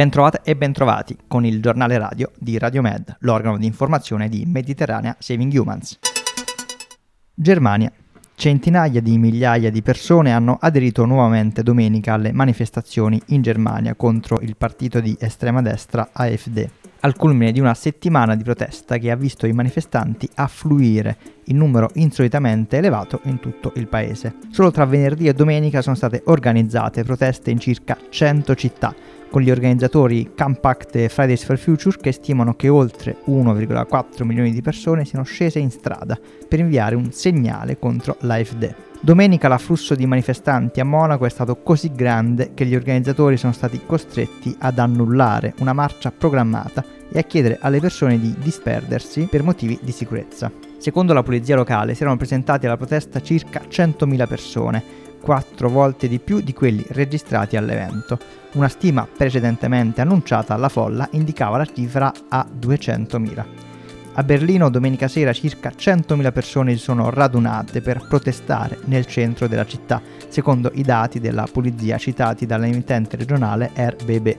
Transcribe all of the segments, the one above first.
Bentrovate e bentrovati con il giornale radio di Radio Med, l'organo di informazione di Mediterranea Saving Humans. Germania. Centinaia di migliaia di persone hanno aderito nuovamente domenica alle manifestazioni in Germania contro il partito di estrema destra AfD, al culmine di una settimana di protesta che ha visto i manifestanti affluire in numero insolitamente elevato in tutto il paese. Solo tra venerdì e domenica sono state organizzate proteste in circa 100 città, con gli organizzatori Campact e Fridays for Future che stimano che oltre 1,4 milioni di persone siano scese in strada per inviare un segnale contro l'AfD. Domenica l'afflusso di manifestanti a Monaco è stato così grande che gli organizzatori sono stati costretti ad annullare una marcia programmata e a chiedere alle persone di disperdersi per motivi di sicurezza. Secondo la polizia locale si erano presentati alla protesta circa 100.000 persone, 4 volte di più di quelli registrati all'evento. Una stima precedentemente annunciata alla folla indicava la cifra a 200.000. A Berlino domenica sera circa 100.000 persone si sono radunate per protestare nel centro della città, secondo i dati della polizia citati dall'emittente regionale RBB.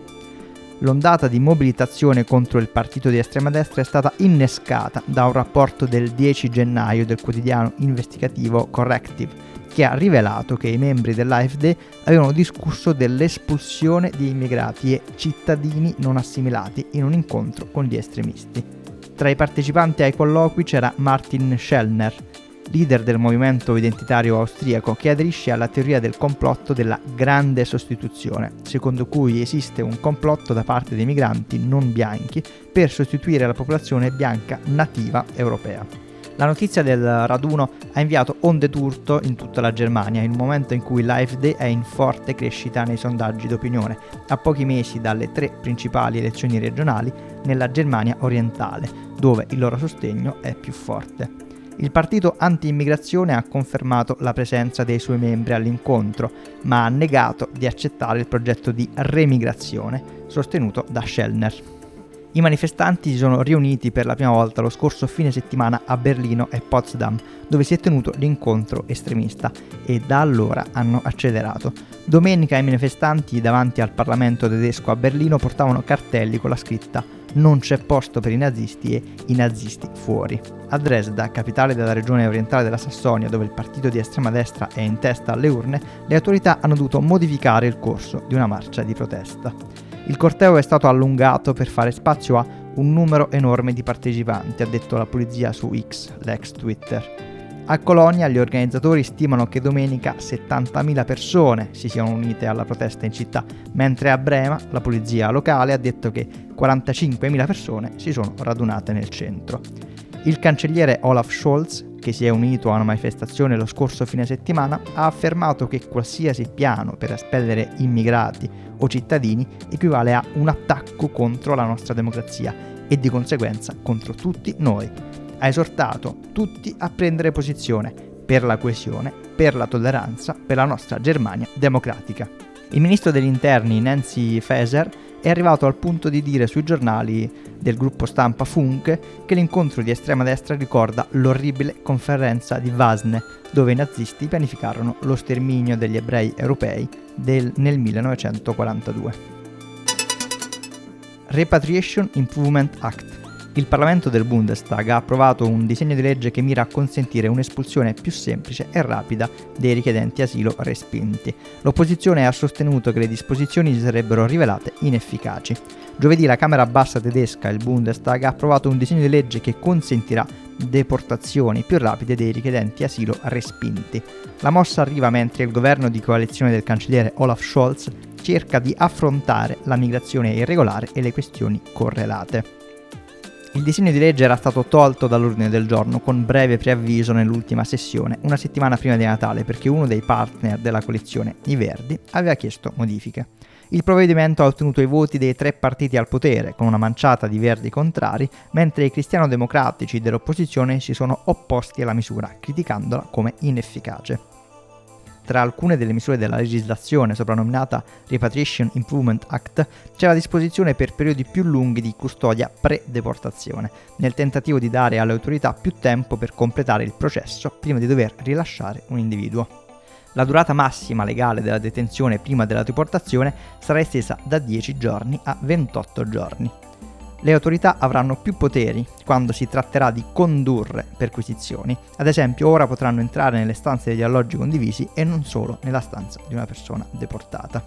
L'ondata di mobilitazione contro il partito di estrema destra è stata innescata da un rapporto del 10 gennaio del quotidiano investigativo Corrective, che ha rivelato che i membri dell'AfD avevano discusso dell'espulsione di immigrati e cittadini non assimilati in un incontro con gli estremisti. Tra i partecipanti ai colloqui c'era Martin Schellner, leader del movimento identitario austriaco che aderisce alla teoria del complotto della grande sostituzione, secondo cui esiste un complotto da parte dei migranti non bianchi per sostituire la popolazione bianca nativa europea. La notizia del raduno ha inviato onde d'urto in tutta la Germania, in un momento in cui l'AfD è in forte crescita nei sondaggi d'opinione, a pochi mesi dalle 3 principali elezioni regionali nella Germania orientale, dove il loro sostegno è più forte. Il partito anti-immigrazione ha confermato la presenza dei suoi membri all'incontro, ma ha negato di accettare il progetto di remigrazione sostenuto da Schellner. I manifestanti si sono riuniti per la prima volta lo scorso fine settimana a Berlino e Potsdam, dove si è tenuto l'incontro estremista, e da allora hanno accelerato. Domenica i manifestanti davanti al Parlamento tedesco a Berlino portavano cartelli con la scritta "Non c'è posto per i nazisti" e "I nazisti fuori". A Dresda, capitale della regione orientale della Sassonia, dove il partito di estrema destra è in testa alle urne, le autorità hanno dovuto modificare il corso di una marcia di protesta. Il corteo è stato allungato per fare spazio a un numero enorme di partecipanti, ha detto la polizia su X, l'ex Twitter. A Colonia gli organizzatori stimano che domenica 70.000 persone si siano unite alla protesta in città, mentre a Brema la polizia locale ha detto che 45.000 persone si sono radunate nel centro. Il cancelliere Olaf Scholz, che si è unito a una manifestazione lo scorso fine settimana, ha affermato che qualsiasi piano per espellere immigrati o cittadini equivale a un attacco contro la nostra democrazia e di conseguenza contro tutti noi. Ha esortato tutti a prendere posizione per la coesione, per la tolleranza, per la nostra Germania democratica. Il ministro degli interni Nancy Faeser è arrivato al punto di dire sui giornali del gruppo stampa Funk che l'incontro di estrema destra ricorda l'orribile conferenza di Wasne, dove i nazisti pianificarono lo sterminio degli ebrei europei nel 1942. Repatriation Improvement Act. Il Parlamento del Bundestag ha approvato un disegno di legge che mira a consentire un'espulsione più semplice e rapida dei richiedenti asilo respinti. L'opposizione ha sostenuto che le disposizioni si sarebbero rivelate inefficaci. Giovedì la Camera bassa tedesca, il Bundestag, ha approvato un disegno di legge che consentirà deportazioni più rapide dei richiedenti asilo respinti. La mossa arriva mentre il governo di coalizione del cancelliere Olaf Scholz cerca di affrontare la migrazione irregolare e le questioni correlate. Il disegno di legge era stato tolto dall'ordine del giorno con breve preavviso nell'ultima sessione, una settimana prima di Natale, perché uno dei partner della coalizione, i Verdi, aveva chiesto modifiche. Il provvedimento ha ottenuto i voti dei 3 partiti al potere, con una manciata di Verdi contrari, mentre i cristiano-democratici dell'opposizione si sono opposti alla misura, criticandola come inefficace. Tra alcune delle misure della legislazione soprannominata Repatriation Improvement Act c'è la disposizione per periodi più lunghi di custodia pre-deportazione, nel tentativo di dare alle autorità più tempo per completare il processo prima di dover rilasciare un individuo. La durata massima legale della detenzione prima della deportazione sarà estesa da 10 giorni a 28 giorni. Le autorità avranno più poteri quando si tratterà di condurre perquisizioni. Ad esempio, ora potranno entrare nelle stanze degli alloggi condivisi e non solo nella stanza di una persona deportata.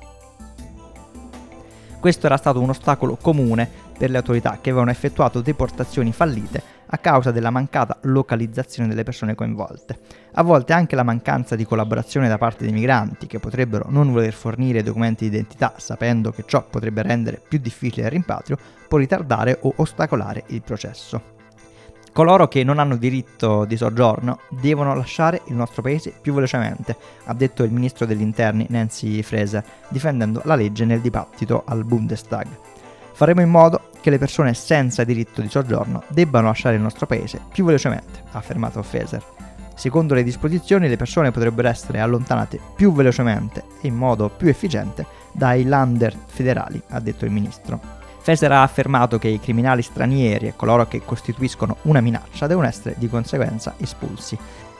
Questo era stato un ostacolo comune per le autorità che avevano effettuato deportazioni fallite a causa della mancata localizzazione delle persone coinvolte. A volte anche la mancanza di collaborazione da parte dei migranti, che potrebbero non voler fornire documenti di identità sapendo che ciò potrebbe rendere più difficile il rimpatrio, può ritardare o ostacolare il processo. Coloro che non hanno diritto di soggiorno devono lasciare il nostro paese più velocemente, ha detto il ministro degli interni Nancy Fraser, difendendo la legge nel dibattito al Bundestag. Faremo in modo che le persone senza diritto di soggiorno debbano lasciare il nostro paese più velocemente, ha affermato Fraser. Secondo le disposizioni, le persone potrebbero essere allontanate più velocemente e in modo più efficiente dai lander federali, ha detto il ministro. Fraser ha affermato che i criminali stranieri e coloro che costituiscono una minaccia devono essere di conseguenza espulsi.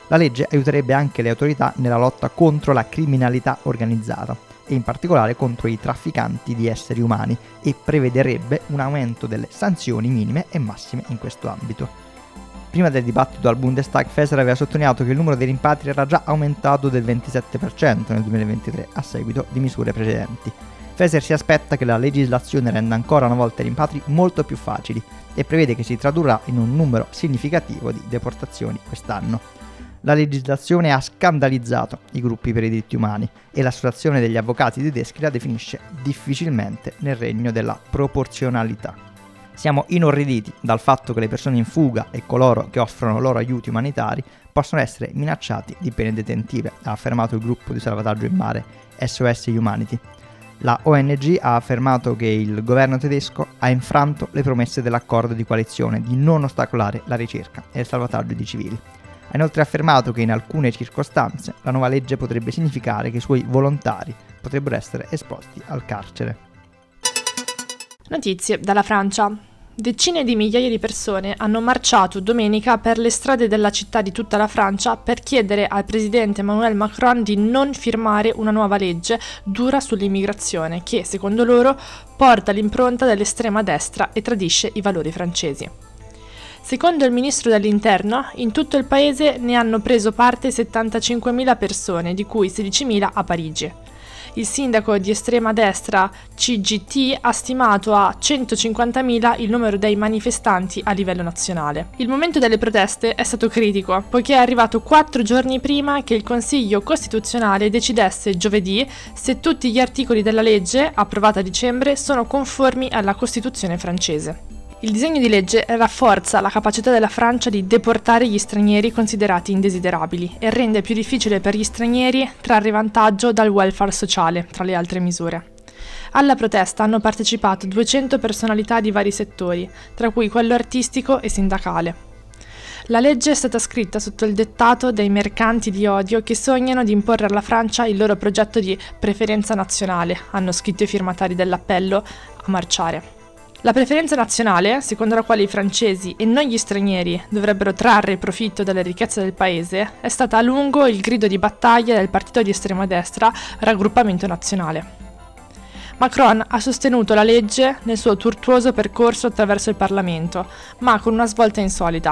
La legge aiuterebbe anche le autorità nella lotta contro la criminalità organizzata e in particolare contro i trafficanti di esseri umani e prevederebbe un aumento delle sanzioni minime e massime in questo ambito. Prima del dibattito al Bundestag, Fraser aveva sottolineato che il numero dei rimpatri era già aumentato del 27% nel 2023 a seguito di misure precedenti. Fraser si aspetta che la legislazione renda ancora una volta i rimpatri molto più facili e prevede che si tradurrà in un numero significativo di deportazioni quest'anno. La legislazione ha scandalizzato i gruppi per i diritti umani e l'Associazione degli Avvocati Tedeschi la definisce difficilmente nel regno della proporzionalità. Siamo inorriditi dal fatto che le persone in fuga e coloro che offrono loro aiuti umanitari possono essere minacciati di pene detentive, ha affermato il gruppo di salvataggio in mare SOS Humanity. La ONG ha affermato che il governo tedesco ha infranto le promesse dell'accordo di coalizione di non ostacolare la ricerca e il salvataggio di civili. Ha inoltre affermato che in alcune circostanze la nuova legge potrebbe significare che i suoi volontari potrebbero essere esposti al carcere. Notizie dalla Francia. Decine di migliaia di persone hanno marciato domenica per le strade della città di tutta la Francia per chiedere al presidente Emmanuel Macron di non firmare una nuova legge dura sull'immigrazione che, secondo loro, porta l'impronta dell'estrema destra e tradisce i valori francesi. Secondo il ministro dell'Interno, in tutto il paese ne hanno preso parte 75.000 persone, di cui 16.000 a Parigi. Il sindaco di estrema destra CGT ha stimato a 150.000 il numero dei manifestanti a livello nazionale. Il momento delle proteste è stato critico, poiché è arrivato 4 giorni prima che il Consiglio Costituzionale decidesse giovedì se tutti gli articoli della legge, approvata a dicembre, sono conformi alla Costituzione francese. Il disegno di legge rafforza la capacità della Francia di deportare gli stranieri considerati indesiderabili e rende più difficile per gli stranieri trarre vantaggio dal welfare sociale, tra le altre misure. Alla protesta hanno partecipato 200 personalità di vari settori, tra cui quello artistico e sindacale. La legge è stata scritta sotto il dettato dei mercanti di odio che sognano di imporre alla Francia il loro progetto di preferenza nazionale, hanno scritto i firmatari dell'appello a marciare. La preferenza nazionale, secondo la quale i francesi e non gli stranieri dovrebbero trarre profitto dalle ricchezze del paese, è stata a lungo il grido di battaglia del partito di estrema destra Raggruppamento Nazionale. Macron ha sostenuto la legge nel suo tortuoso percorso attraverso il Parlamento, ma con una svolta insolita.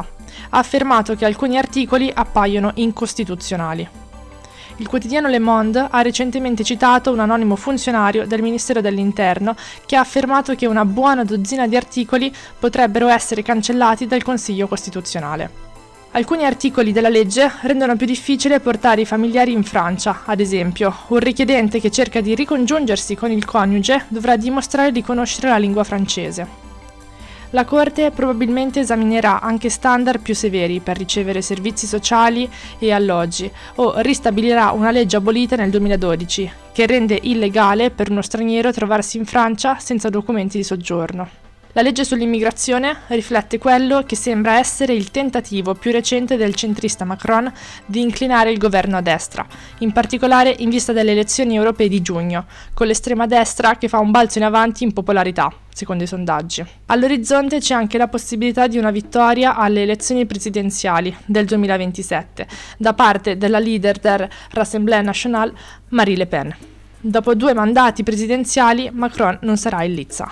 Ha affermato che alcuni articoli appaiono incostituzionali. Il quotidiano Le Monde ha recentemente citato un anonimo funzionario del Ministero dell'Interno che ha affermato che una buona dozzina di articoli potrebbero essere cancellati dal Consiglio Costituzionale. Alcuni articoli della legge rendono più difficile portare i familiari in Francia, ad esempio, un richiedente che cerca di ricongiungersi con il coniuge dovrà dimostrare di conoscere la lingua francese. La Corte probabilmente esaminerà anche standard più severi per ricevere servizi sociali e alloggi o ristabilirà una legge abolita nel 2012 che rende illegale per uno straniero trovarsi in Francia senza documenti di soggiorno. La legge sull'immigrazione riflette quello che sembra essere il tentativo più recente del centrista Macron di inclinare il governo a destra, in particolare in vista delle elezioni europee di giugno, con l'estrema destra che fa un balzo in avanti in popolarità, secondo i sondaggi. All'orizzonte c'è anche la possibilità di una vittoria alle elezioni presidenziali del 2027 da parte della leader del Rassemblement National, Marine Le Pen. Dopo 2 mandati presidenziali, Macron non sarà in lizza.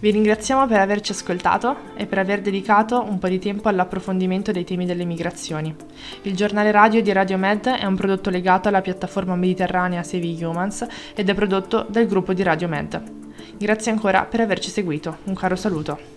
Vi ringraziamo per averci ascoltato e per aver dedicato un po' di tempo all'approfondimento dei temi delle migrazioni. Il giornale radio di Radio Med è un prodotto legato alla piattaforma Mediterranea Saving Humans ed è prodotto dal gruppo di Radio Med. Grazie ancora per averci seguito. Un caro saluto.